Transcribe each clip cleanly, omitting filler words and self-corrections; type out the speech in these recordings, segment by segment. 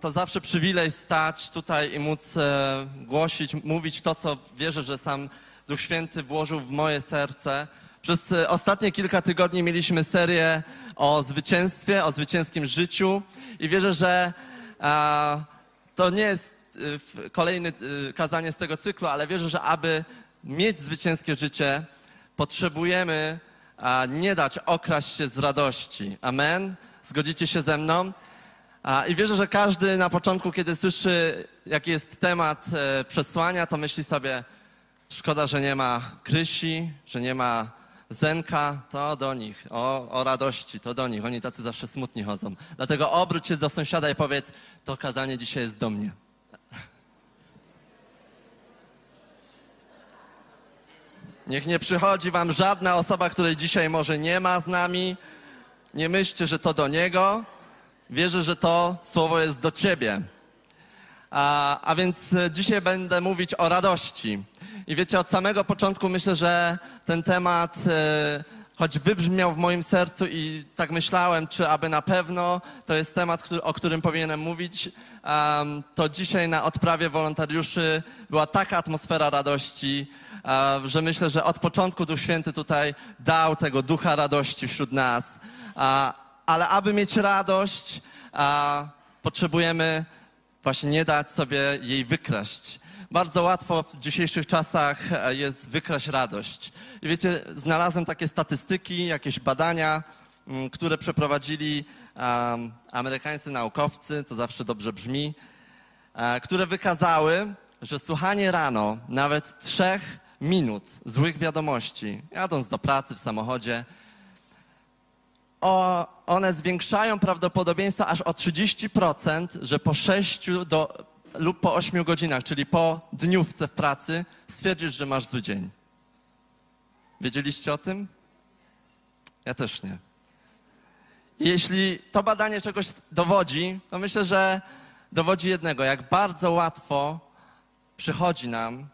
To zawsze przywilej stać tutaj i móc głosić, mówić to, co wierzę, że sam Duch Święty włożył w moje serce. Przez ostatnie kilka tygodni mieliśmy serię o zwycięstwie, o zwycięskim życiu i wierzę, że to nie jest kolejne kazanie z tego cyklu, ale wierzę, że aby mieć zwycięskie życie, potrzebujemy nie dać okraść się z radości. Amen? Zgodzicie się ze mną? I wierzę, że każdy na początku, kiedy słyszy, jaki jest temat przesłania, to myśli sobie, szkoda, że nie ma Krysi, że nie ma Zenka, to do nich, o radości, to do nich, oni tacy zawsze smutni chodzą. Dlatego obróć się do sąsiada i powiedz, to kazanie dzisiaj jest do mnie. Niech nie przychodzi wam żadna osoba, której dzisiaj może nie ma z nami, nie myślcie, że to do niego. Wierzę, że to słowo jest do Ciebie. A więc dzisiaj będę mówić o radości. I wiecie, od samego początku myślę, że ten temat, choć wybrzmiał w moim sercu i tak myślałem, czy aby na pewno to jest temat, o którym powinienem mówić, to dzisiaj na odprawie wolontariuszy była taka atmosfera radości, że myślę, że od początku Duch Święty tutaj dał tego ducha radości wśród nas. Ale aby mieć radość, potrzebujemy właśnie nie dać sobie jej wykraść. Bardzo łatwo w dzisiejszych czasach jest wykraść radość. I wiecie, znalazłem takie statystyki, jakieś badania, które przeprowadzili amerykańscy naukowcy, to zawsze dobrze brzmi, które wykazały, że słuchanie rano nawet 3 minut złych wiadomości, jadąc do pracy w samochodzie, one zwiększają prawdopodobieństwo aż o 30%, że po 6 lub po 8 godzinach, czyli po dniówce w pracy, stwierdzisz, że masz zły dzień. Wiedzieliście o tym? Ja też nie. Jeśli to badanie czegoś dowodzi, to myślę, że dowodzi jednego, jak bardzo łatwo przychodzi nam,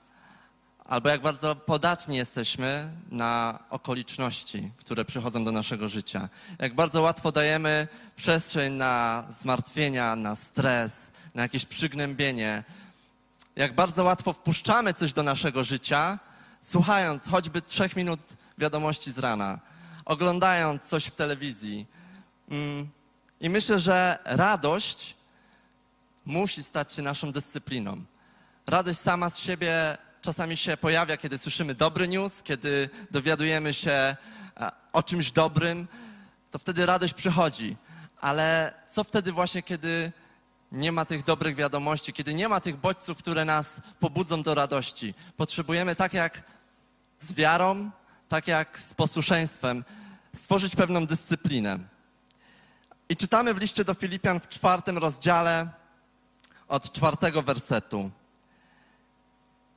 albo jak bardzo podatni jesteśmy na okoliczności, które przychodzą do naszego życia. Jak bardzo łatwo dajemy przestrzeń na zmartwienia, na stres, na jakieś przygnębienie. Jak bardzo łatwo wpuszczamy coś do naszego życia, słuchając choćby 3 minut wiadomości z rana, oglądając coś w telewizji. I myślę, że radość musi stać się naszą dyscypliną. Radość sama z siebie czasami się pojawia, kiedy słyszymy dobry news, kiedy dowiadujemy się o czymś dobrym, to wtedy radość przychodzi. Ale co wtedy właśnie, kiedy nie ma tych dobrych wiadomości, kiedy nie ma tych bodźców, które nas pobudzą do radości? Potrzebujemy, tak jak z wiarą, tak jak z posłuszeństwem, stworzyć pewną dyscyplinę. I czytamy w liście do Filipian w 4. rozdziale od 4. wersetu.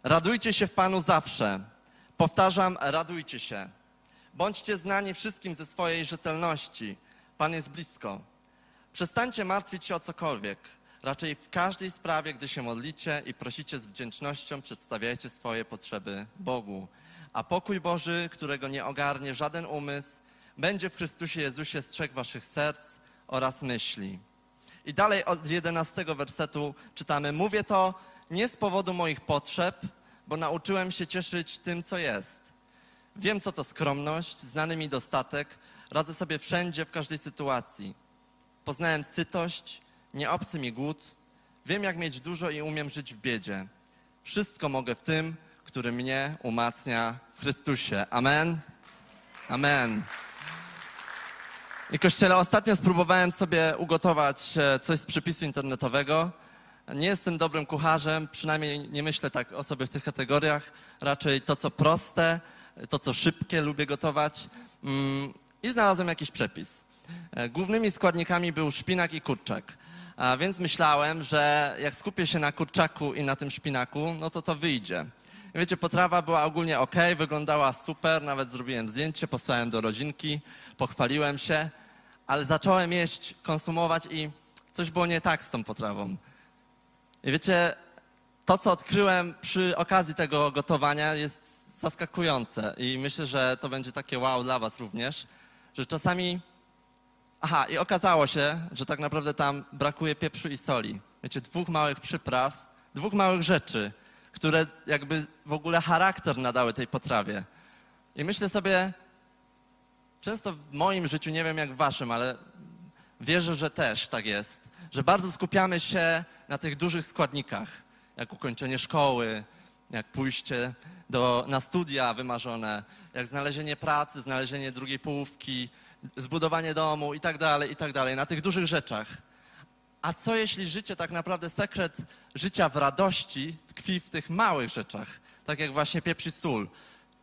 Radujcie się w Panu zawsze. Powtarzam, radujcie się. Bądźcie znani wszystkim ze swojej rzetelności. Pan jest blisko. Przestańcie martwić się o cokolwiek. Raczej w każdej sprawie, gdy się modlicie i prosicie z wdzięcznością, przedstawiajcie swoje potrzeby Bogu. A pokój Boży, którego nie ogarnie żaden umysł, będzie w Chrystusie Jezusie strzegł waszych serc oraz myśli. I dalej od 11. wersetu czytamy. Mówię to nie z powodu moich potrzeb, bo nauczyłem się cieszyć tym, co jest. Wiem, co to skromność, znany mi dostatek, radzę sobie wszędzie, w każdej sytuacji. Poznałem sytość, nieobcy mi głód, wiem, jak mieć dużo i umiem żyć w biedzie. Wszystko mogę w tym, który mnie umacnia w Chrystusie. Amen? Amen. I Kościele, ostatnio spróbowałem sobie ugotować coś z przepisu internetowego. Nie jestem dobrym kucharzem, przynajmniej nie myślę tak o sobie w tych kategoriach. Raczej to, co proste, to, co szybkie, lubię gotować. I znalazłem jakiś przepis. Głównymi składnikami był szpinak i kurczak. A więc myślałem, że jak skupię się na kurczaku i na tym szpinaku, no to wyjdzie. Wiecie, potrawa była ogólnie ok, wyglądała super, nawet zrobiłem zdjęcie, posłałem do rodzinki, pochwaliłem się, ale zacząłem jeść, konsumować i coś było nie tak z tą potrawą. I wiecie, to co odkryłem przy okazji tego gotowania jest zaskakujące i myślę, że to będzie takie wow dla was również, że czasami... Aha, i okazało się, że tak naprawdę tam brakuje pieprzu i soli. Wiecie, dwóch małych przypraw, dwóch małych rzeczy, które jakby w ogóle charakter nadały tej potrawie. I myślę sobie, często w moim życiu, nie wiem jak w waszym, ale wierzę, że też tak jest, że bardzo skupiamy się na tych dużych składnikach, jak ukończenie szkoły, jak pójście na studia wymarzone, jak znalezienie pracy, znalezienie drugiej połówki, zbudowanie domu i tak dalej, na tych dużych rzeczach. A co jeśli życie, tak naprawdę sekret życia w radości tkwi w tych małych rzeczach, tak jak właśnie pieprz i sól,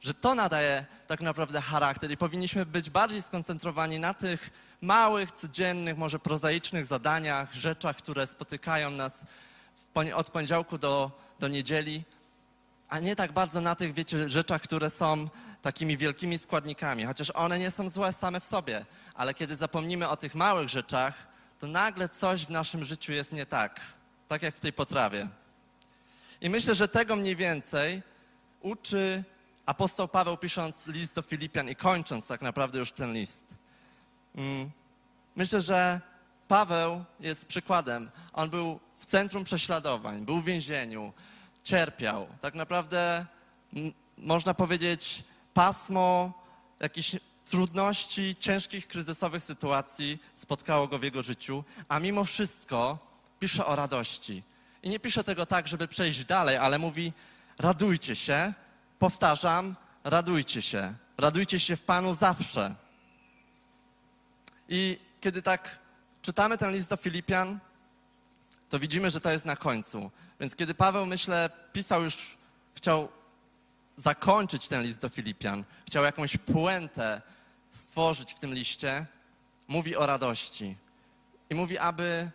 że to nadaje tak naprawdę charakter i powinniśmy być bardziej skoncentrowani na tych małych, codziennych, może prozaicznych zadaniach, rzeczach, które spotykają nas od poniedziałku do niedzieli, a nie tak bardzo na tych, wiecie, rzeczach, które są takimi wielkimi składnikami, chociaż one nie są złe same w sobie, ale kiedy zapomnimy o tych małych rzeczach, to nagle coś w naszym życiu jest nie tak, tak jak w tej potrawie. I myślę, że tego mniej więcej uczy apostoł Paweł, pisząc list do Filipian i kończąc tak naprawdę już ten list. Myślę, że Paweł jest przykładem. On był w centrum prześladowań, był w więzieniu, cierpiał. Tak naprawdę można powiedzieć pasmo jakichś trudności, ciężkich, kryzysowych sytuacji spotkało go w jego życiu, a mimo wszystko pisze o radości. I nie pisze tego tak, żeby przejść dalej, ale mówi: radujcie się, powtarzam, radujcie się w Panu zawsze. I kiedy tak czytamy ten list do Filipian, to widzimy, że to jest na końcu. Więc kiedy Paweł, myślę, pisał już, chciał zakończyć ten list do Filipian, chciał jakąś puentę stworzyć w tym liście, mówi o radości. I mówi, aby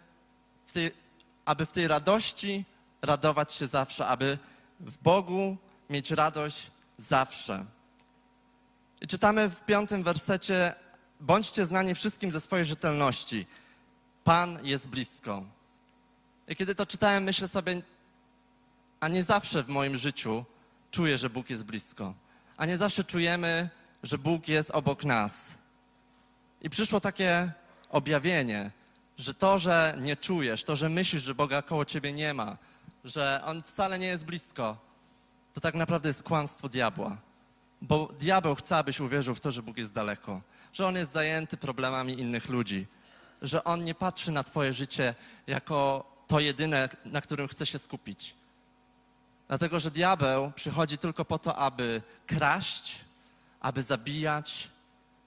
w tej radości radować się zawsze, aby w Bogu mieć radość zawsze. I czytamy w 5. wersecie: bądźcie znani wszystkim ze swojej rzetelności. Pan jest blisko. I kiedy to czytałem, myślę sobie, a nie zawsze w moim życiu czuję, że Bóg jest blisko. A nie zawsze czujemy, że Bóg jest obok nas. I przyszło takie objawienie, że to, że nie czujesz, to, że myślisz, że Boga koło ciebie nie ma, że On wcale nie jest blisko, to tak naprawdę jest kłamstwo diabła. Bo diabeł chce, abyś uwierzył w to, że Bóg jest daleko, że On jest zajęty problemami innych ludzi, że On nie patrzy na twoje życie jako to jedyne, na którym chce się skupić. Dlatego, że diabeł przychodzi tylko po to, aby kraść, aby zabijać,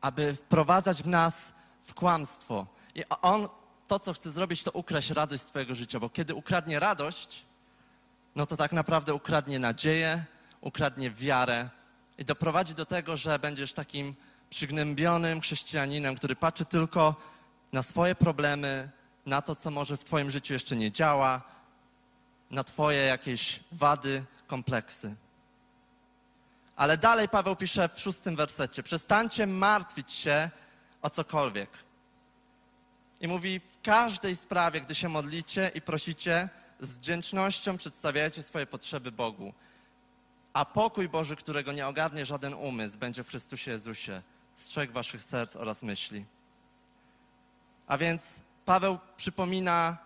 aby wprowadzać w nas w kłamstwo. I on to, co chce zrobić, to ukraść radość z twojego życia, bo kiedy ukradnie radość, no to tak naprawdę ukradnie nadzieję, ukradnie wiarę i doprowadzi do tego, że będziesz takim przygnębionym chrześcijaninem, który patrzy tylko na swoje problemy, na to, co może w twoim życiu jeszcze nie działa, na twoje jakieś wady, kompleksy. Ale dalej Paweł pisze w 6. wersecie: przestańcie martwić się o cokolwiek. I mówi: w każdej sprawie, gdy się modlicie i prosicie, z wdzięcznością przedstawiajcie swoje potrzeby Bogu. A pokój Boży, którego nie ogarnie żaden umysł, będzie w Chrystusie Jezusie, strzegł waszych serc oraz myśli. A więc Paweł przypomina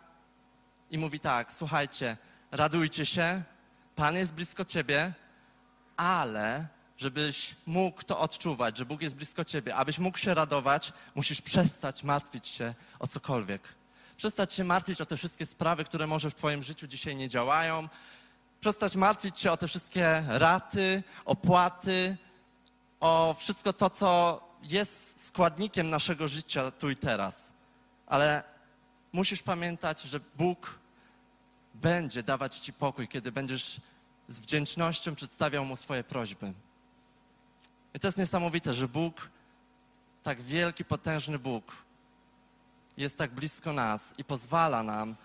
i mówi tak: słuchajcie, radujcie się, Pan jest blisko ciebie, ale żebyś mógł to odczuwać, że Bóg jest blisko ciebie, abyś mógł się radować, musisz przestać martwić się o cokolwiek. Przestać się martwić o te wszystkie sprawy, które może w twoim życiu dzisiaj nie działają. Przestać martwić się o te wszystkie raty, opłaty, o wszystko to, co jest składnikiem naszego życia tu i teraz. Ale musisz pamiętać, że Bóg będzie dawać ci pokój, kiedy będziesz z wdzięcznością przedstawiał Mu swoje prośby. I to jest niesamowite, że Bóg, tak wielki, potężny Bóg, jest tak blisko nas i pozwala nam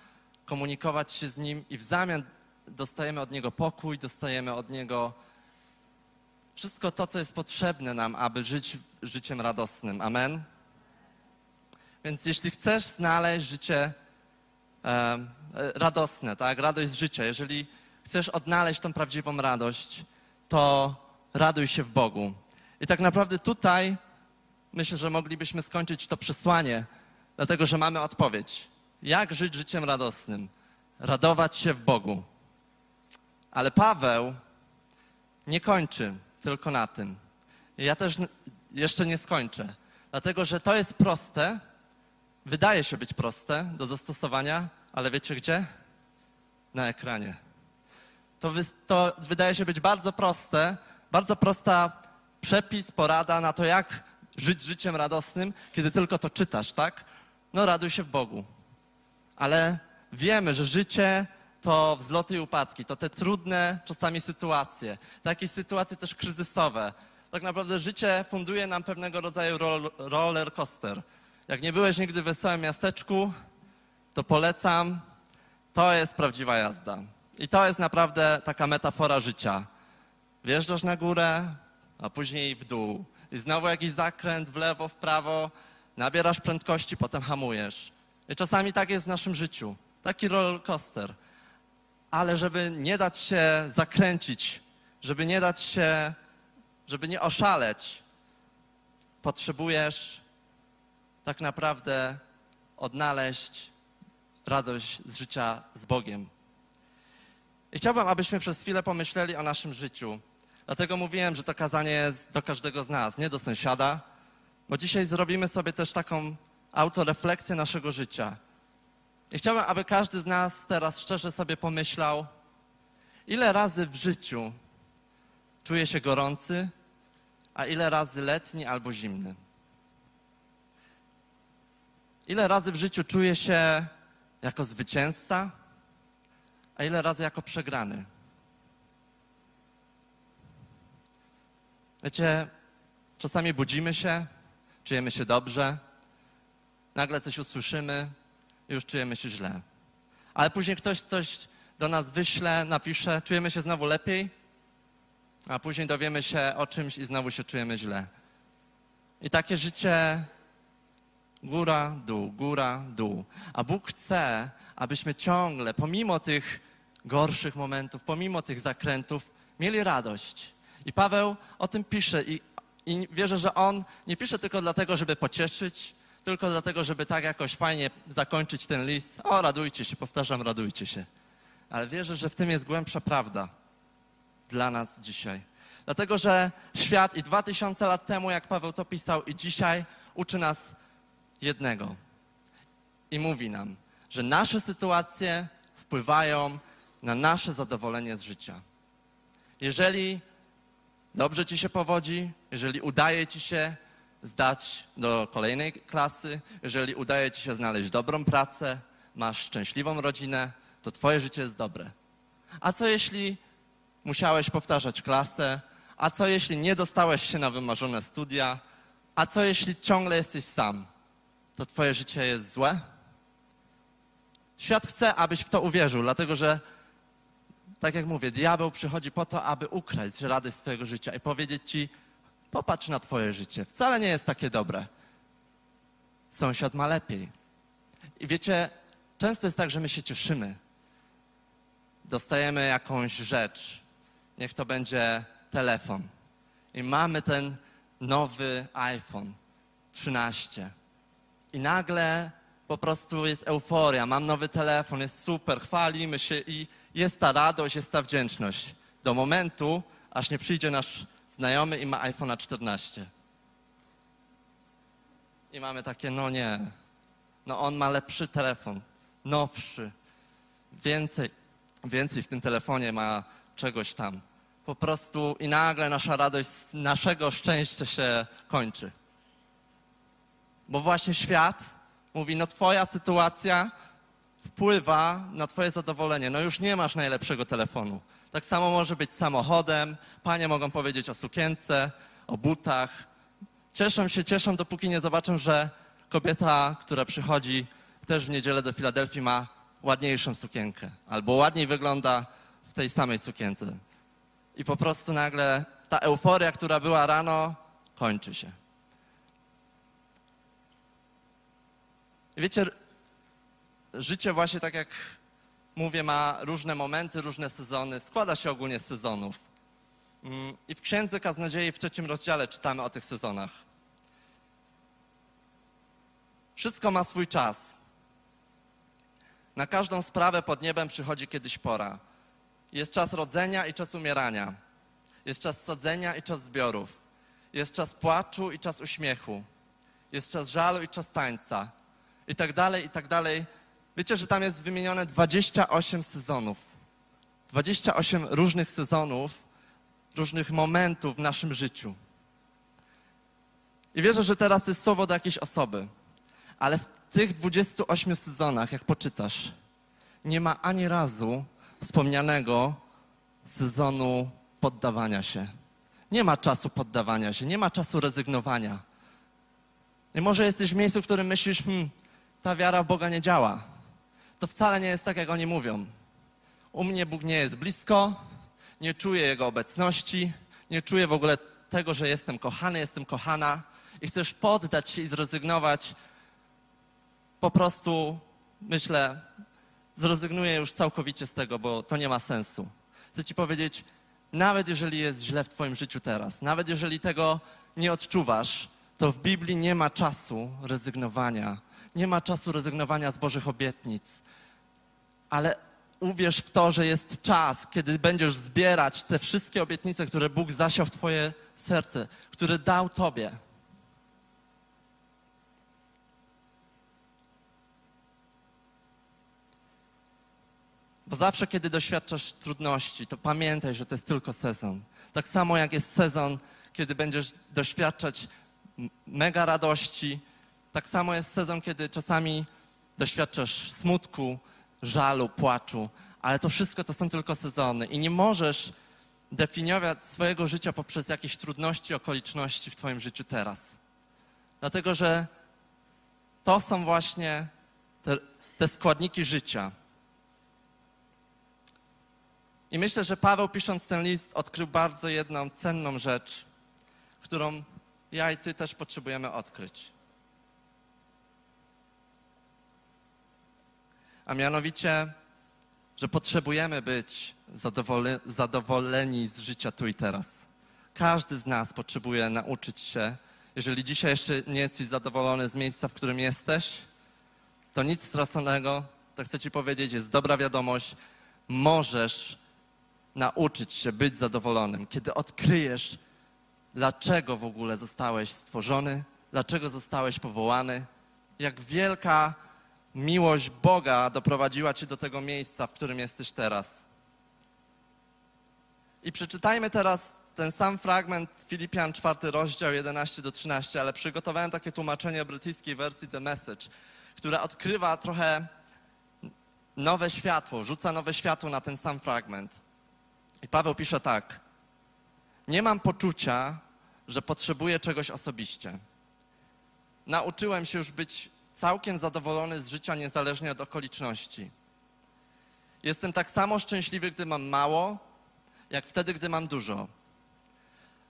komunikować się z Nim i w zamian dostajemy od Niego pokój, dostajemy od Niego wszystko to, co jest potrzebne nam, aby żyć życiem radosnym. Amen? Więc jeśli chcesz znaleźć życie radosne, tak? Radość z życia. Jeżeli chcesz odnaleźć tą prawdziwą radość, to raduj się w Bogu. I tak naprawdę tutaj myślę, że moglibyśmy skończyć to przesłanie, dlatego że mamy odpowiedź. Jak żyć życiem radosnym? Radować się w Bogu. Ale Paweł nie kończy tylko na tym. Ja też jeszcze nie skończę, dlatego że to jest proste, wydaje się być proste do zastosowania, ale wiecie gdzie? Na ekranie. To wydaje się być bardzo prosta przepis, porada na to, jak żyć życiem radosnym, kiedy tylko to czytasz, tak? No raduj się w Bogu. Ale wiemy, że życie to wzloty i upadki, to te trudne czasami sytuacje, takie sytuacje też kryzysowe. Tak naprawdę życie funduje nam pewnego rodzaju roller coaster. Jak nie byłeś nigdy w Wesołym Miasteczku, to polecam, to jest prawdziwa jazda. I to jest naprawdę taka metafora życia. Wjeżdżasz na górę, a później w dół. I znowu jakiś zakręt w lewo, w prawo, nabierasz prędkości, potem hamujesz. I czasami tak jest w naszym życiu. Taki roller coaster. Ale żeby nie dać się zakręcić, żeby nie oszaleć, potrzebujesz tak naprawdę odnaleźć radość z życia z Bogiem. I chciałbym, abyśmy przez chwilę pomyśleli o naszym życiu. Dlatego mówiłem, że to kazanie jest do każdego z nas, nie do sąsiada, bo dzisiaj zrobimy sobie też taką autorefleksję naszego życia. I chciałbym, aby każdy z nas teraz szczerze sobie pomyślał, ile razy w życiu czuje się gorący, a ile razy letni albo zimny. Ile razy w życiu czuje się jako zwycięzca, a ile razy jako przegrany. Wiecie, czasami budzimy się, czujemy się dobrze, nagle coś usłyszymy i już czujemy się źle. Ale później ktoś coś do nas wyśle, napisze, czujemy się znowu lepiej, a później dowiemy się o czymś i znowu się czujemy źle. I takie życie góra, dół, góra, dół. A Bóg chce, abyśmy ciągle, pomimo tych gorszych momentów, pomimo tych zakrętów, mieli radość. I Paweł o tym pisze i wierzę, że on nie pisze tylko dlatego, żeby pocieszyć, tylko dlatego, żeby tak jakoś fajnie zakończyć ten list. O, radujcie się, powtarzam, radujcie się. Ale wierzę, że w tym jest głębsza prawda dla nas dzisiaj. Dlatego, że świat i 2000 lat temu, jak Paweł to pisał, i dzisiaj uczy nas jednego. I mówi nam, że nasze sytuacje wpływają na nasze zadowolenie z życia. Jeżeli dobrze ci się powodzi, jeżeli udaje ci się zdać do kolejnej klasy, jeżeli udaje ci się znaleźć dobrą pracę, masz szczęśliwą rodzinę, to twoje życie jest dobre. A co jeśli musiałeś powtarzać klasę? A co jeśli nie dostałeś się na wymarzone studia? A co jeśli ciągle jesteś sam? To twoje życie jest złe? Świat chce, abyś w to uwierzył, dlatego że, tak jak mówię, diabeł przychodzi po to, aby ukraść radość swojego życia i powiedzieć ci, popatrz na twoje życie, wcale nie jest takie dobre. Sąsiad ma lepiej. I wiecie, często jest tak, że my się cieszymy. Dostajemy jakąś rzecz, niech to będzie telefon. I mamy ten nowy iPhone 13. I nagle po prostu jest euforia, mam nowy telefon, jest super, chwalimy się i jest ta radość, jest ta wdzięczność. Do momentu, aż nie przyjdzie nasz znajomy i ma iPhone'a 14. I mamy takie, no nie, no on ma lepszy telefon, nowszy, więcej w tym telefonie ma czegoś tam. Po prostu i nagle nasza radość z naszego szczęścia się kończy. Bo właśnie świat mówi, no twoja sytuacja wpływa na twoje zadowolenie. No już nie masz najlepszego telefonu. Tak samo może być z samochodem. Panie mogą powiedzieć o sukience, o butach. Cieszą się, dopóki nie zobaczą, że kobieta, która przychodzi też w niedzielę do Filadelfii, ma ładniejszą sukienkę albo ładniej wygląda w tej samej sukience. I po prostu nagle ta euforia, która była rano, kończy się. I wiecie, życie właśnie tak jak mówię, ma różne momenty, różne sezony, składa się ogólnie z sezonów. I w Księdze Kaznodziei w 3. rozdziale czytamy o tych sezonach. Wszystko ma swój czas. Na każdą sprawę pod niebem przychodzi kiedyś pora. Jest czas rodzenia i czas umierania. Jest czas sadzenia i czas zbiorów. Jest czas płaczu i czas uśmiechu. Jest czas żalu i czas tańca. I tak dalej, i tak dalej. Wiecie, że tam jest wymienione 28 sezonów. 28 różnych sezonów, różnych momentów w naszym życiu. I wierzę, że teraz jest słowo do jakiejś osoby. Ale w tych 28 sezonach, jak poczytasz, nie ma ani razu wspomnianego sezonu poddawania się. Nie ma czasu poddawania się, nie ma czasu rezygnowania. I może jesteś w miejscu, w którym myślisz, ta wiara w Boga nie działa. To wcale nie jest tak, jak oni mówią. U mnie Bóg nie jest blisko, nie czuję Jego obecności, nie czuję w ogóle tego, że jestem kochany, jestem kochana i chcesz poddać się i zrezygnować. Po prostu myślę, zrezygnuję już całkowicie z tego, bo to nie ma sensu. Chcę Ci powiedzieć, nawet jeżeli jest źle w Twoim życiu teraz, nawet jeżeli tego nie odczuwasz, to w Biblii nie ma czasu rezygnowania. Nie ma czasu rezygnowania z Bożych obietnic. Ale uwierz w to, że jest czas, kiedy będziesz zbierać te wszystkie obietnice, które Bóg zasiał w Twoje serce, które dał Tobie. Bo zawsze, kiedy doświadczasz trudności, to pamiętaj, że to jest tylko sezon. Tak samo jak jest sezon, kiedy będziesz doświadczać mega radości, tak samo jest sezon, kiedy czasami doświadczasz smutku, żalu, płaczu, ale to wszystko to są tylko sezony i nie możesz definiować swojego życia poprzez jakieś trudności, okoliczności w Twoim życiu teraz. Dlatego, że to są właśnie te składniki życia. I myślę, że Paweł, pisząc ten list, odkrył bardzo jedną cenną rzecz, którą ja i Ty też potrzebujemy odkryć. A mianowicie, że potrzebujemy być zadowoleni z życia tu i teraz. Każdy z nas potrzebuje nauczyć się. Jeżeli dzisiaj jeszcze nie jesteś zadowolony z miejsca, w którym jesteś, to nic straconego. To chcę Ci powiedzieć, jest dobra wiadomość. Możesz nauczyć się być zadowolonym, kiedy odkryjesz, dlaczego w ogóle zostałeś stworzony, dlaczego zostałeś powołany, jak wielka miłość Boga doprowadziła Cię do tego miejsca, w którym jesteś teraz. I przeczytajmy teraz ten sam fragment, Filipian 4, rozdział 11-13, ale przygotowałem takie tłumaczenie brytyjskiej wersji The Message, która odkrywa trochę nowe światło, rzuca nowe światło na ten sam fragment. I Paweł pisze tak. Nie mam poczucia, że potrzebuję czegoś osobiście. Nauczyłem się już być całkiem zadowolony z życia niezależnie od okoliczności. Jestem tak samo szczęśliwy, gdy mam mało, jak wtedy, gdy mam dużo.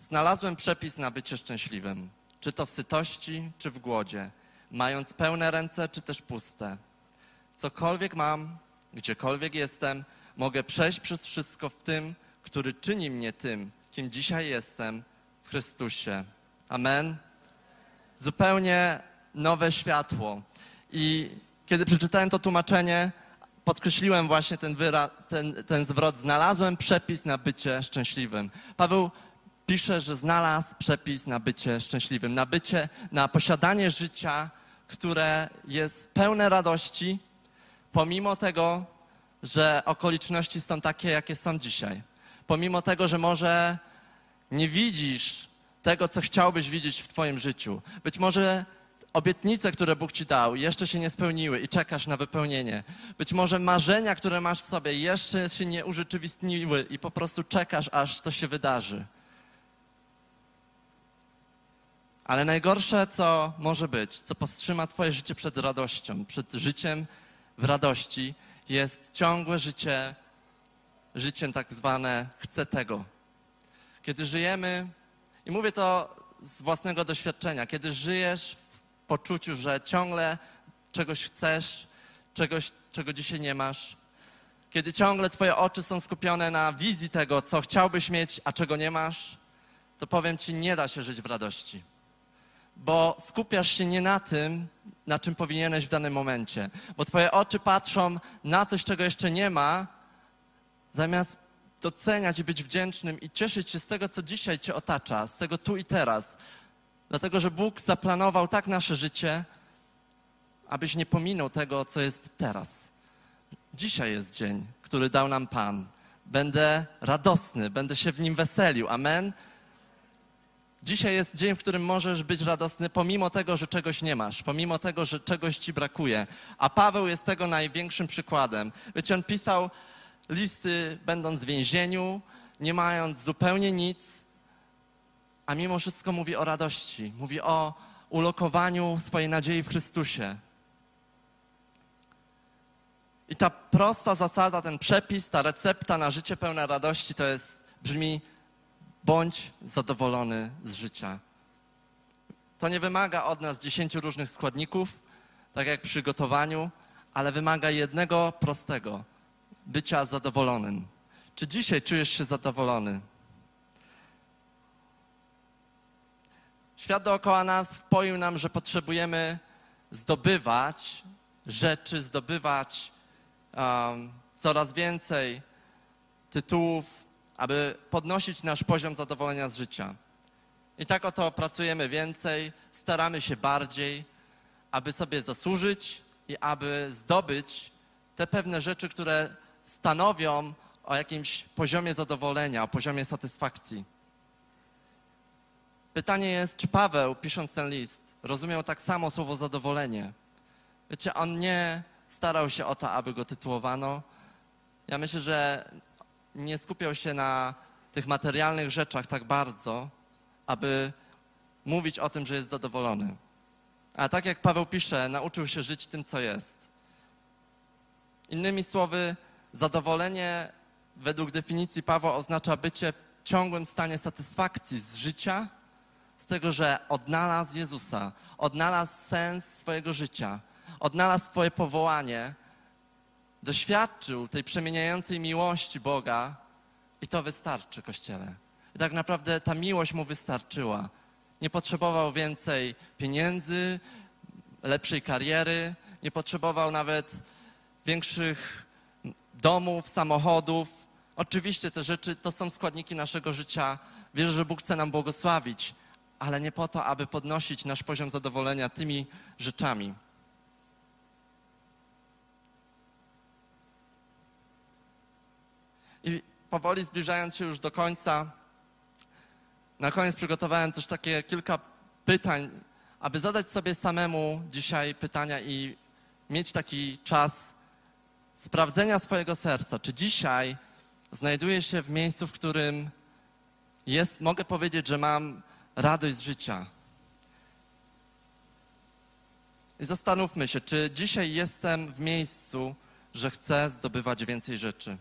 Znalazłem przepis na bycie szczęśliwym, czy to w sytości, czy w głodzie, mając pełne ręce, czy też puste. Cokolwiek mam, gdziekolwiek jestem, mogę przejść przez wszystko w tym, który czyni mnie tym, kim dzisiaj jestem, w Chrystusie. Amen. Zupełnie nowe światło. I kiedy przeczytałem to tłumaczenie, podkreśliłem właśnie ten zwrot. Znalazłem przepis na bycie szczęśliwym. Paweł pisze, że znalazł przepis na bycie szczęśliwym, na posiadanie życia, które jest pełne radości, pomimo tego, że okoliczności są takie, jakie są dzisiaj. Pomimo tego, że może nie widzisz tego, co chciałbyś widzieć w Twoim życiu. Być może obietnice, które Bóg Ci dał, jeszcze się nie spełniły i czekasz na wypełnienie. Być może marzenia, które masz w sobie, jeszcze się nie urzeczywistniły i po prostu czekasz, aż to się wydarzy. Ale najgorsze, co może być, co powstrzyma twoje życie przed radością, przed życiem w radości, jest ciągłe życie, życiem tak zwane chcę tego. Kiedy żyjemy, i mówię to z własnego doświadczenia, kiedy żyjesz w poczuciu, że ciągle czegoś chcesz, czegoś, czego dzisiaj nie masz, kiedy ciągle twoje oczy są skupione na wizji tego, co chciałbyś mieć, a czego nie masz, to powiem ci, nie da się żyć w radości. Bo skupiasz się nie na tym, na czym powinieneś w danym momencie. Bo twoje oczy patrzą na coś, czego jeszcze nie ma, zamiast doceniać i być wdzięcznym i cieszyć się z tego, co dzisiaj cię otacza, z tego tu i teraz. Dlatego, że Bóg zaplanował tak nasze życie, abyś nie pominął tego, co jest teraz. Dzisiaj jest dzień, który dał nam Pan. Będę radosny, będę się w nim weselił. Amen. Dzisiaj jest dzień, w którym możesz być radosny, pomimo tego, że czegoś nie masz, pomimo tego, że czegoś ci brakuje. A Paweł jest tego największym przykładem. Wiecie, on pisał listy, będąc w więzieniu, nie mając zupełnie nic, a mimo wszystko mówi o radości, mówi o ulokowaniu swojej nadziei w Chrystusie. I ta prosta zasada, ten przepis, ta recepta na życie pełne radości, to jest, brzmi: bądź zadowolony z życia. To nie wymaga od nas 10 różnych składników, tak jak przy gotowaniu, ale wymaga jednego prostego: bycia zadowolonym. Czy dzisiaj czujesz się zadowolony? Świat dookoła nas wpoił nam, że potrzebujemy zdobywać rzeczy, zdobywać coraz więcej tytułów, aby podnosić nasz poziom zadowolenia z życia. I tak oto pracujemy więcej, staramy się bardziej, aby sobie zasłużyć i aby zdobyć te pewne rzeczy, które stanowią o jakimś poziomie zadowolenia, o poziomie satysfakcji. Pytanie jest, czy Paweł, pisząc ten list, rozumiał tak samo słowo zadowolenie? Wiecie, on nie starał się o to, aby go tytułowano. Ja myślę, że nie skupiał się na tych materialnych rzeczach tak bardzo, aby mówić o tym, że jest zadowolony. A tak jak Paweł pisze, nauczył się żyć tym, co jest. Innymi słowy, zadowolenie według definicji Pawła oznacza bycie w ciągłym stanie satysfakcji z życia, z tego, że odnalazł Jezusa, odnalazł sens swojego życia, odnalazł swoje powołanie, doświadczył tej przemieniającej miłości Boga i to wystarczy, Kościele. I tak naprawdę ta miłość mu wystarczyła. Nie potrzebował więcej pieniędzy, lepszej kariery, nie potrzebował nawet większych domów, samochodów. Oczywiście te rzeczy to są składniki naszego życia. Wierzę, że Bóg chce nam błogosławić, ale nie po to, aby podnosić nasz poziom zadowolenia tymi rzeczami. I powoli zbliżając się już do końca, na koniec przygotowałem też takie kilka pytań, aby zadać sobie samemu dzisiaj pytania i mieć taki czas sprawdzenia swojego serca. Czy dzisiaj znajduję się w miejscu, w którym jest, mogę powiedzieć, że mam radość z życia? I zastanówmy się, czy dzisiaj jestem w miejscu, że chcę zdobywać więcej rzeczy.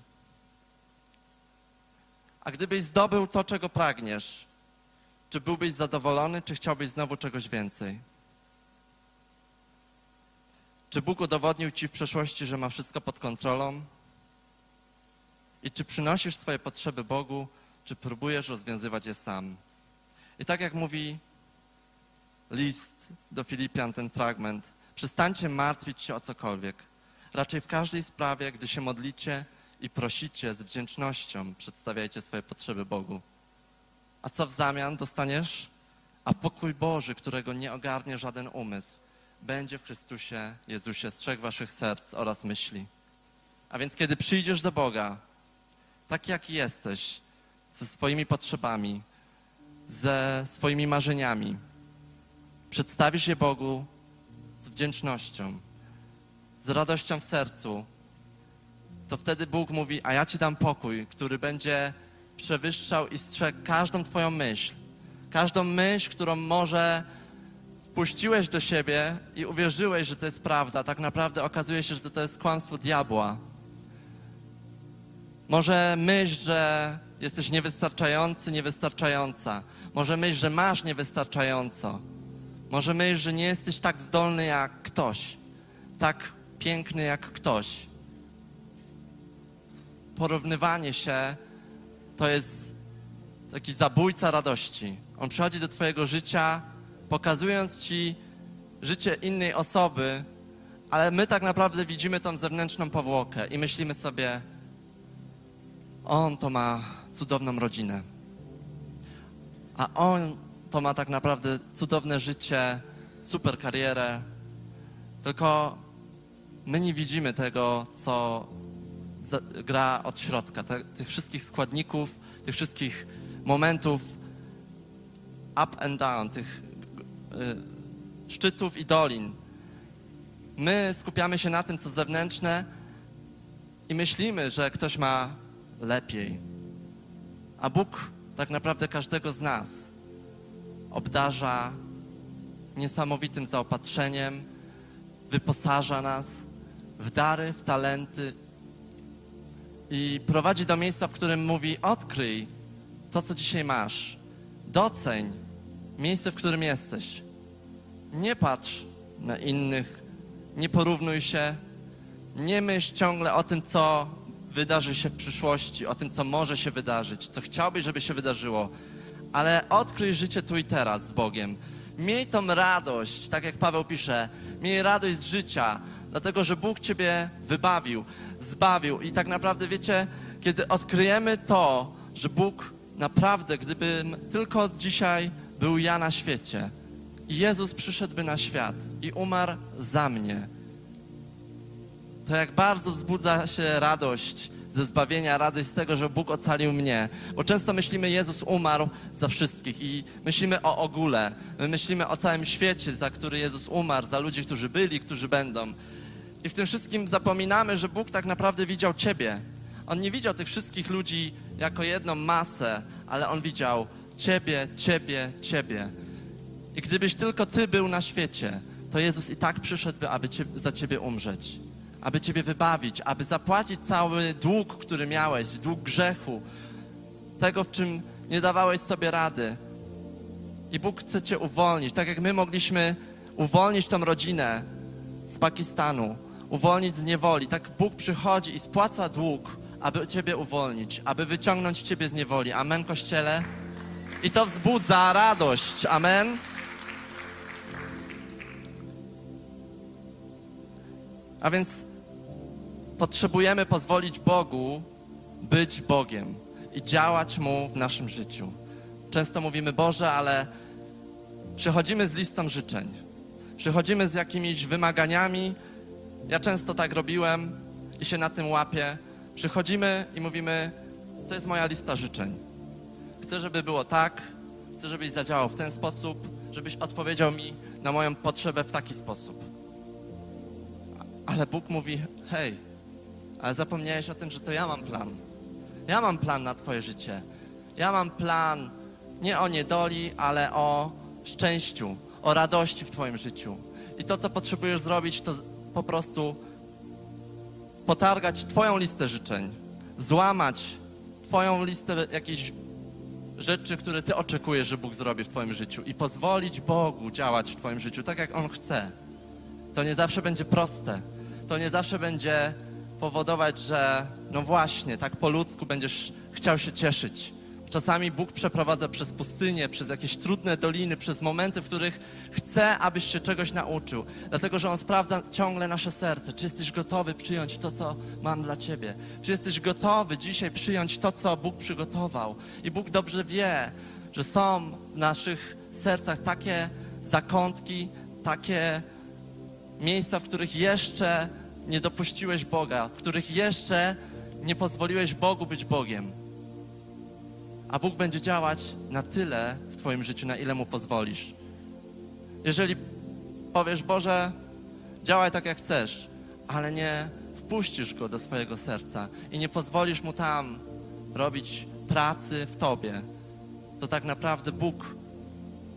A gdybyś zdobył to, czego pragniesz, czy byłbyś zadowolony, czy chciałbyś znowu czegoś więcej? Czy Bóg udowodnił ci w przeszłości, że ma wszystko pod kontrolą? I czy przynosisz swoje potrzeby Bogu, czy próbujesz rozwiązywać je sam? I tak jak mówi list do Filipian, ten fragment, przestańcie martwić się o cokolwiek. Raczej w każdej sprawie, gdy się modlicie i prosicie z wdzięcznością, przedstawiajcie swoje potrzeby Bogu. A co w zamian dostaniesz? A pokój Boży, którego nie ogarnie żaden umysł, będzie w Chrystusie Jezusie strzegł waszych serc oraz myśli. A więc kiedy przyjdziesz do Boga, tak jaki jesteś, ze swoimi potrzebami, ze swoimi marzeniami, przedstawisz je Bogu z wdzięcznością, z radością w sercu, to wtedy Bóg mówi, a ja ci dam pokój, który będzie przewyższał i strzegł każdą twoją myśl, którą może wpuściłeś do siebie i uwierzyłeś, że to jest prawda, tak naprawdę okazuje się, że to jest kłamstwo diabła. Może myśl, że jesteś niewystarczający, niewystarczająca. Może myśl, że masz niewystarczająco. Może myśl, że nie jesteś tak zdolny jak ktoś, tak piękny jak ktoś. Porównywanie się to jest taki zabójca radości. On przychodzi do twojego życia, pokazując ci życie innej osoby, ale my tak naprawdę widzimy tą zewnętrzną powłokę i myślimy sobie, on to ma cudowną rodzinę, a on to ma tak naprawdę cudowne życie, super karierę, tylko my nie widzimy tego, co gra od środka, tych wszystkich składników, tych wszystkich momentów up and down, tych szczytów i dolin. My skupiamy się na tym, co zewnętrzne i myślimy, że ktoś ma lepiej. A Bóg tak naprawdę każdego z nas obdarza niesamowitym zaopatrzeniem, wyposaża nas w dary, w talenty i prowadzi do miejsca, w którym mówi: odkryj to, co dzisiaj masz. Doceń miejsce, w którym jesteś. Nie patrz na innych, nie porównuj się, nie myśl ciągle o tym, co wydarzy się w przyszłości, o tym, co może się wydarzyć, co chciałbyś, żeby się wydarzyło, ale odkryj życie tu i teraz z Bogiem. Miej tą radość, tak jak Paweł pisze, miej radość z życia, dlatego, że Bóg ciebie wybawił, zbawił i tak naprawdę, wiecie, kiedy odkryjemy to, że Bóg naprawdę, gdybym tylko dzisiaj był ja na świecie i Jezus przyszedłby na świat i umarł za mnie, to jak bardzo wzbudza się radość ze zbawienia, radość z tego, że Bóg ocalił mnie. Bo często myślimy, Jezus umarł za wszystkich i myślimy o ogóle. My myślimy o całym świecie, za który Jezus umarł, za ludzi, którzy byli, którzy będą. I w tym wszystkim zapominamy, że Bóg tak naprawdę widział ciebie. On nie widział tych wszystkich ludzi jako jedną masę, ale On widział ciebie, ciebie, ciebie. I gdybyś tylko ty był na świecie, to Jezus i tak przyszedłby, aby za ciebie umrzeć, aby ciebie wybawić, aby zapłacić cały dług, który miałeś, dług grzechu, tego, w czym nie dawałeś sobie rady. I Bóg chce cię uwolnić, tak jak my mogliśmy uwolnić tą rodzinę z Pakistanu, uwolnić z niewoli. Tak Bóg przychodzi i spłaca dług, aby ciebie uwolnić, aby wyciągnąć ciebie z niewoli. Amen, Kościele? I to wzbudza radość. Amen. A więc potrzebujemy pozwolić Bogu być Bogiem i działać Mu w naszym życiu. Często mówimy: Boże, ale przychodzimy z listą życzeń. Przychodzimy z jakimiś wymaganiami. Ja często tak robiłem i się na tym łapię. Przychodzimy i mówimy: to jest moja lista życzeń. Chcę, żeby było tak, chcę, żebyś zadziałał w ten sposób, żebyś odpowiedział mi na moją potrzebę w taki sposób. Ale Bóg mówi: hej, ale zapomniałeś o tym, że to ja mam plan. Ja mam plan na twoje życie. Ja mam plan nie o niedoli, ale o szczęściu, o radości w twoim życiu. I to, co potrzebujesz zrobić, to po prostu potargać twoją listę życzeń, złamać twoją listę jakichś rzeczy, które ty oczekujesz, że Bóg zrobi w twoim życiu i pozwolić Bogu działać w twoim życiu tak, jak On chce. To nie zawsze będzie proste. To nie zawsze będzie powodować, że no właśnie, tak po ludzku będziesz chciał się cieszyć. Czasami Bóg przeprowadza przez pustynię, przez jakieś trudne doliny, przez momenty, w których chce, abyś się czegoś nauczył. Dlatego, że On sprawdza ciągle nasze serce. Czy jesteś gotowy przyjąć to, co mam dla ciebie? Czy jesteś gotowy dzisiaj przyjąć to, co Bóg przygotował? I Bóg dobrze wie, że są w naszych sercach takie zakątki, takie miejsca, w których jeszcze nie dopuściłeś Boga, w których jeszcze nie pozwoliłeś Bogu być Bogiem. A Bóg będzie działać na tyle w twoim życiu, na ile Mu pozwolisz. Jeżeli powiesz: Boże, działaj tak, jak chcesz, ale nie wpuścisz Go do swojego serca i nie pozwolisz Mu tam robić pracy w tobie, to tak naprawdę Bóg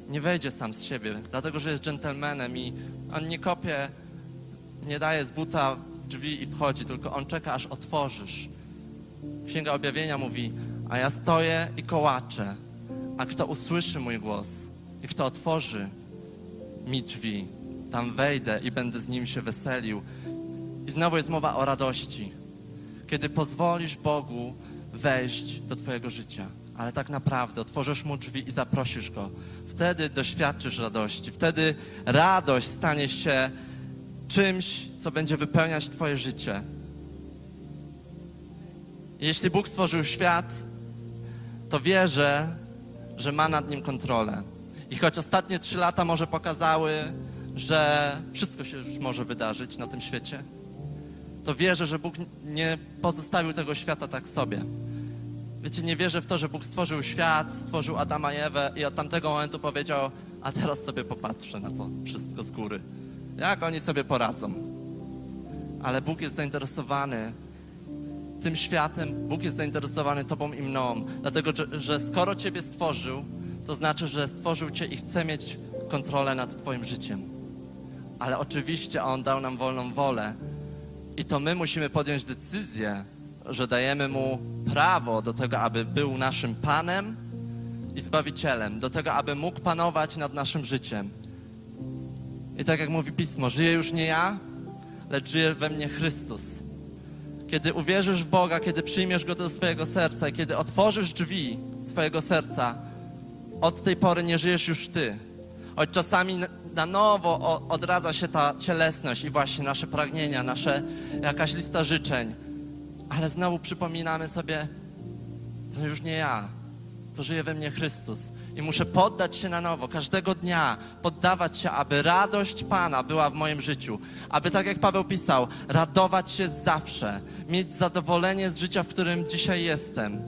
nie wejdzie sam z siebie, dlatego że jest dżentelmenem i on nie kopie, nie daje z buta drzwi i wchodzi, tylko on czeka, aż otworzysz. Księga Objawienia mówi, a ja stoję i kołaczę, a kto usłyszy mój głos i kto otworzy mi drzwi, tam wejdę i będę z nim się weselił. I znowu jest mowa o radości. Kiedy pozwolisz Bogu wejść do twojego życia, ale tak naprawdę otworzysz mu drzwi i zaprosisz go. Wtedy doświadczysz radości. Wtedy radość stanie się czymś, co będzie wypełniać twoje życie. Jeśli Bóg stworzył świat, to wierzę, że ma nad nim kontrolę. I choć ostatnie 3 lata może pokazały, że wszystko się już może wydarzyć na tym świecie, to wierzę, że Bóg nie pozostawił tego świata tak sobie. Wiecie, nie wierzę w to, że Bóg stworzył świat, stworzył Adama i Ewę i od tamtego momentu powiedział, a teraz sobie popatrzę na to wszystko z góry. Jak oni sobie poradzą? Ale Bóg jest zainteresowany tym światem, Bóg jest zainteresowany tobą i mną, dlatego, że skoro ciebie stworzył, to znaczy, że stworzył cię i chce mieć kontrolę nad twoim życiem. Ale oczywiście On dał nam wolną wolę i to my musimy podjąć decyzję, że dajemy Mu prawo do tego, aby był naszym Panem i Zbawicielem, do tego, aby mógł panować nad naszym życiem. I tak jak mówi Pismo, żyję już nie ja, lecz żyje we mnie Chrystus. Kiedy uwierzysz w Boga, kiedy przyjmiesz Go do swojego serca i kiedy otworzysz drzwi swojego serca, od tej pory nie żyjesz już ty. Choć czasami na nowo odradza się ta cielesność i właśnie nasze pragnienia, nasza jakaś lista życzeń. Ale znowu przypominamy sobie, to już nie ja, to żyje we mnie Chrystus. I muszę poddać się na nowo, każdego dnia poddawać się, aby radość Pana była w moim życiu. Aby tak jak Paweł pisał, radować się zawsze, mieć zadowolenie z życia, w którym dzisiaj jestem.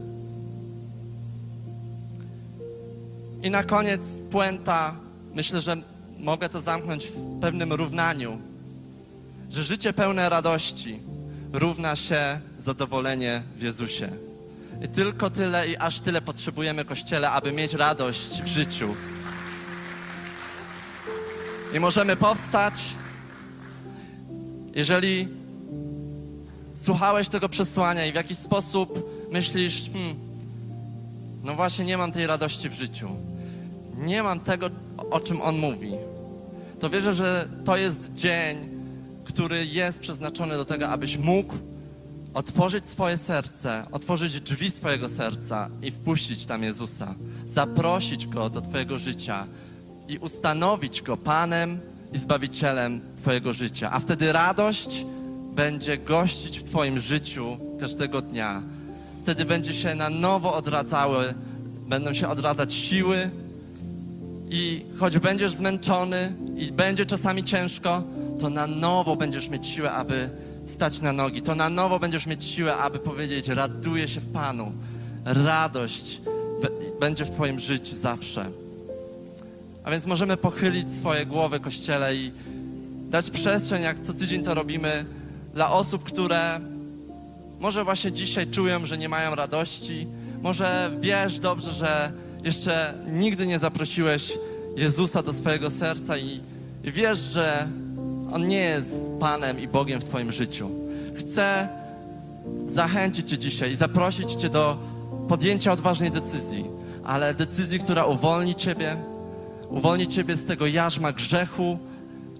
I na koniec puenta, myślę, że mogę to zamknąć w pewnym równaniu, że życie pełne radości równa się zadowolenie w Jezusie. I tylko tyle i aż tyle potrzebujemy, Kościele, aby mieć radość w życiu. I możemy powstać. Jeżeli słuchałeś tego przesłania i w jakiś sposób myślisz, no właśnie nie mam tej radości w życiu, nie mam tego, o czym On mówi, to wierzę, że to jest dzień, który jest przeznaczony do tego, abyś mógł otworzyć swoje serce, otworzyć drzwi swojego serca i wpuścić tam Jezusa, zaprosić Go do twojego życia i ustanowić Go Panem i Zbawicielem twojego życia. A wtedy radość będzie gościć w twoim życiu każdego dnia. Wtedy będzie się na nowo odradzały, będą się odradzać siły i choć będziesz zmęczony i będzie czasami ciężko, to na nowo będziesz mieć siłę, aby stać na nogi. To na nowo będziesz mieć siłę, aby powiedzieć, raduję się w Panu. Radość będzie w twoim życiu zawsze. A więc możemy pochylić swoje głowy, Kościele, i dać przestrzeń, jak co tydzień to robimy, dla osób, które może właśnie dzisiaj czują, że nie mają radości. Może wiesz dobrze, że jeszcze nigdy nie zaprosiłeś Jezusa do swojego serca i wiesz, że On nie jest Panem i Bogiem w twoim życiu. Chcę zachęcić cię dzisiaj i zaprosić cię do podjęcia odważnej decyzji, ale decyzji, która uwolni ciebie z tego jarzma grzechu,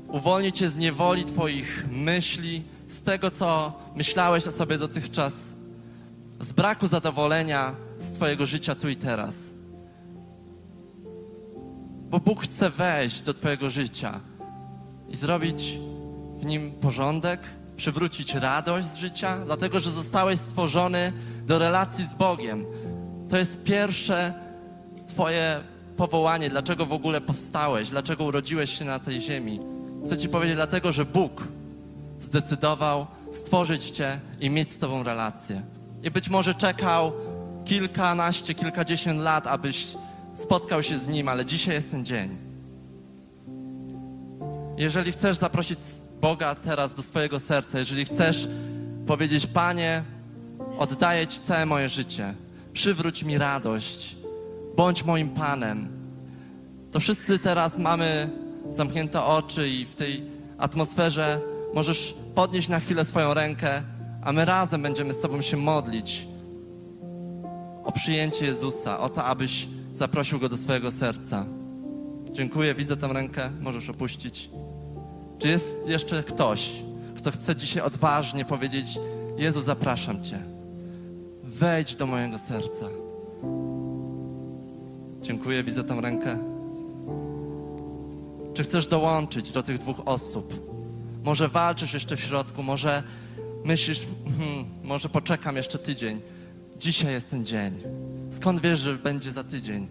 uwolni cię z niewoli twoich myśli, z tego, co myślałeś o sobie dotychczas, z braku zadowolenia z twojego życia tu i teraz. Bo Bóg chce wejść do twojego życia i zrobić w nim porządek, przywrócić radość z życia, dlatego, że zostałeś stworzony do relacji z Bogiem. To jest pierwsze twoje powołanie, dlaczego w ogóle powstałeś, dlaczego urodziłeś się na tej ziemi. Chcę ci powiedzieć, dlatego, że Bóg zdecydował stworzyć cię i mieć z tobą relację. I być może czekał kilkanaście, kilkadziesiąt lat, abyś spotkał się z Nim, ale dzisiaj jest ten dzień. Jeżeli chcesz zaprosić Boga teraz do swojego serca, jeżeli chcesz powiedzieć, Panie, oddaję Ci całe moje życie, przywróć mi radość, bądź moim Panem, to wszyscy teraz mamy zamknięte oczy i w tej atmosferze możesz podnieść na chwilę swoją rękę, a my razem będziemy z Tobą się modlić o przyjęcie Jezusa, o to, abyś zaprosił Go do swojego serca. Dziękuję, widzę tę rękę, możesz opuścić. Czy jest jeszcze ktoś, kto chce dzisiaj odważnie powiedzieć: Jezu, zapraszam Cię, wejdź do mojego serca. Dziękuję, widzę tę rękę. Czy chcesz dołączyć do tych dwóch osób? Może walczysz jeszcze w środku, może myślisz, może poczekam jeszcze tydzień. Dzisiaj jest ten dzień. Skąd wiesz, że będzie za tydzień?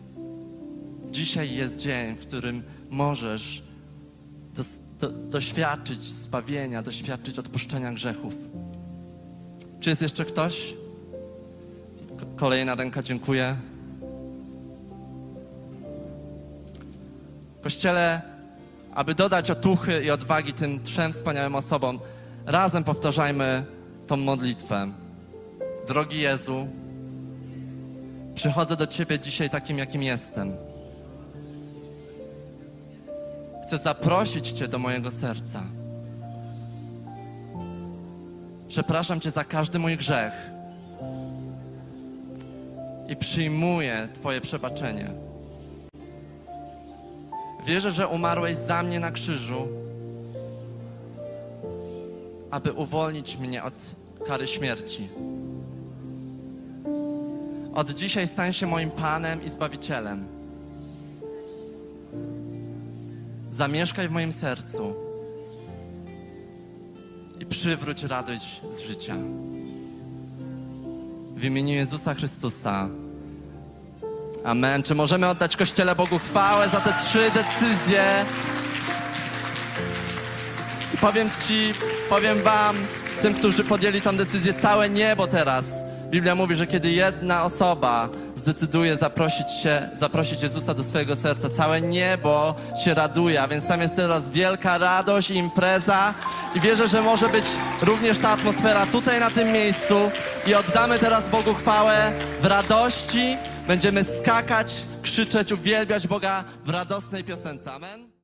Dzisiaj jest dzień, w którym możesz doświadczyć zbawienia, doświadczyć odpuszczenia grzechów. Czy jest jeszcze ktoś? Kolejna ręka, dziękuję. Kościele, aby dodać otuchy i odwagi tym trzem wspaniałym osobom, razem powtarzajmy tą modlitwę. Drogi Jezu, przychodzę do Ciebie dzisiaj takim, jakim jestem. Chcę zaprosić Cię do mojego serca. Przepraszam Cię za każdy mój grzech i przyjmuję Twoje przebaczenie. Wierzę, że umarłeś za mnie na krzyżu, aby uwolnić mnie od kary śmierci. Od dzisiaj stań się moim Panem i Zbawicielem. Zamieszkaj w moim sercu i przywróć radość z życia. W imieniu Jezusa Chrystusa. Amen. Czy możemy oddać Kościele Bogu chwałę za te trzy decyzje? I powiem Wam, tym, którzy podjęli tę decyzję, całe niebo teraz. Biblia mówi, że kiedy jedna osoba zdecyduje zaprosić Jezusa do swojego serca, całe niebo się raduje, a więc tam jest teraz wielka radość i impreza. I wierzę, że może być również ta atmosfera tutaj na tym miejscu. I oddamy teraz Bogu chwałę w radości. Będziemy skakać, krzyczeć, uwielbiać Boga w radosnej piosence. Amen.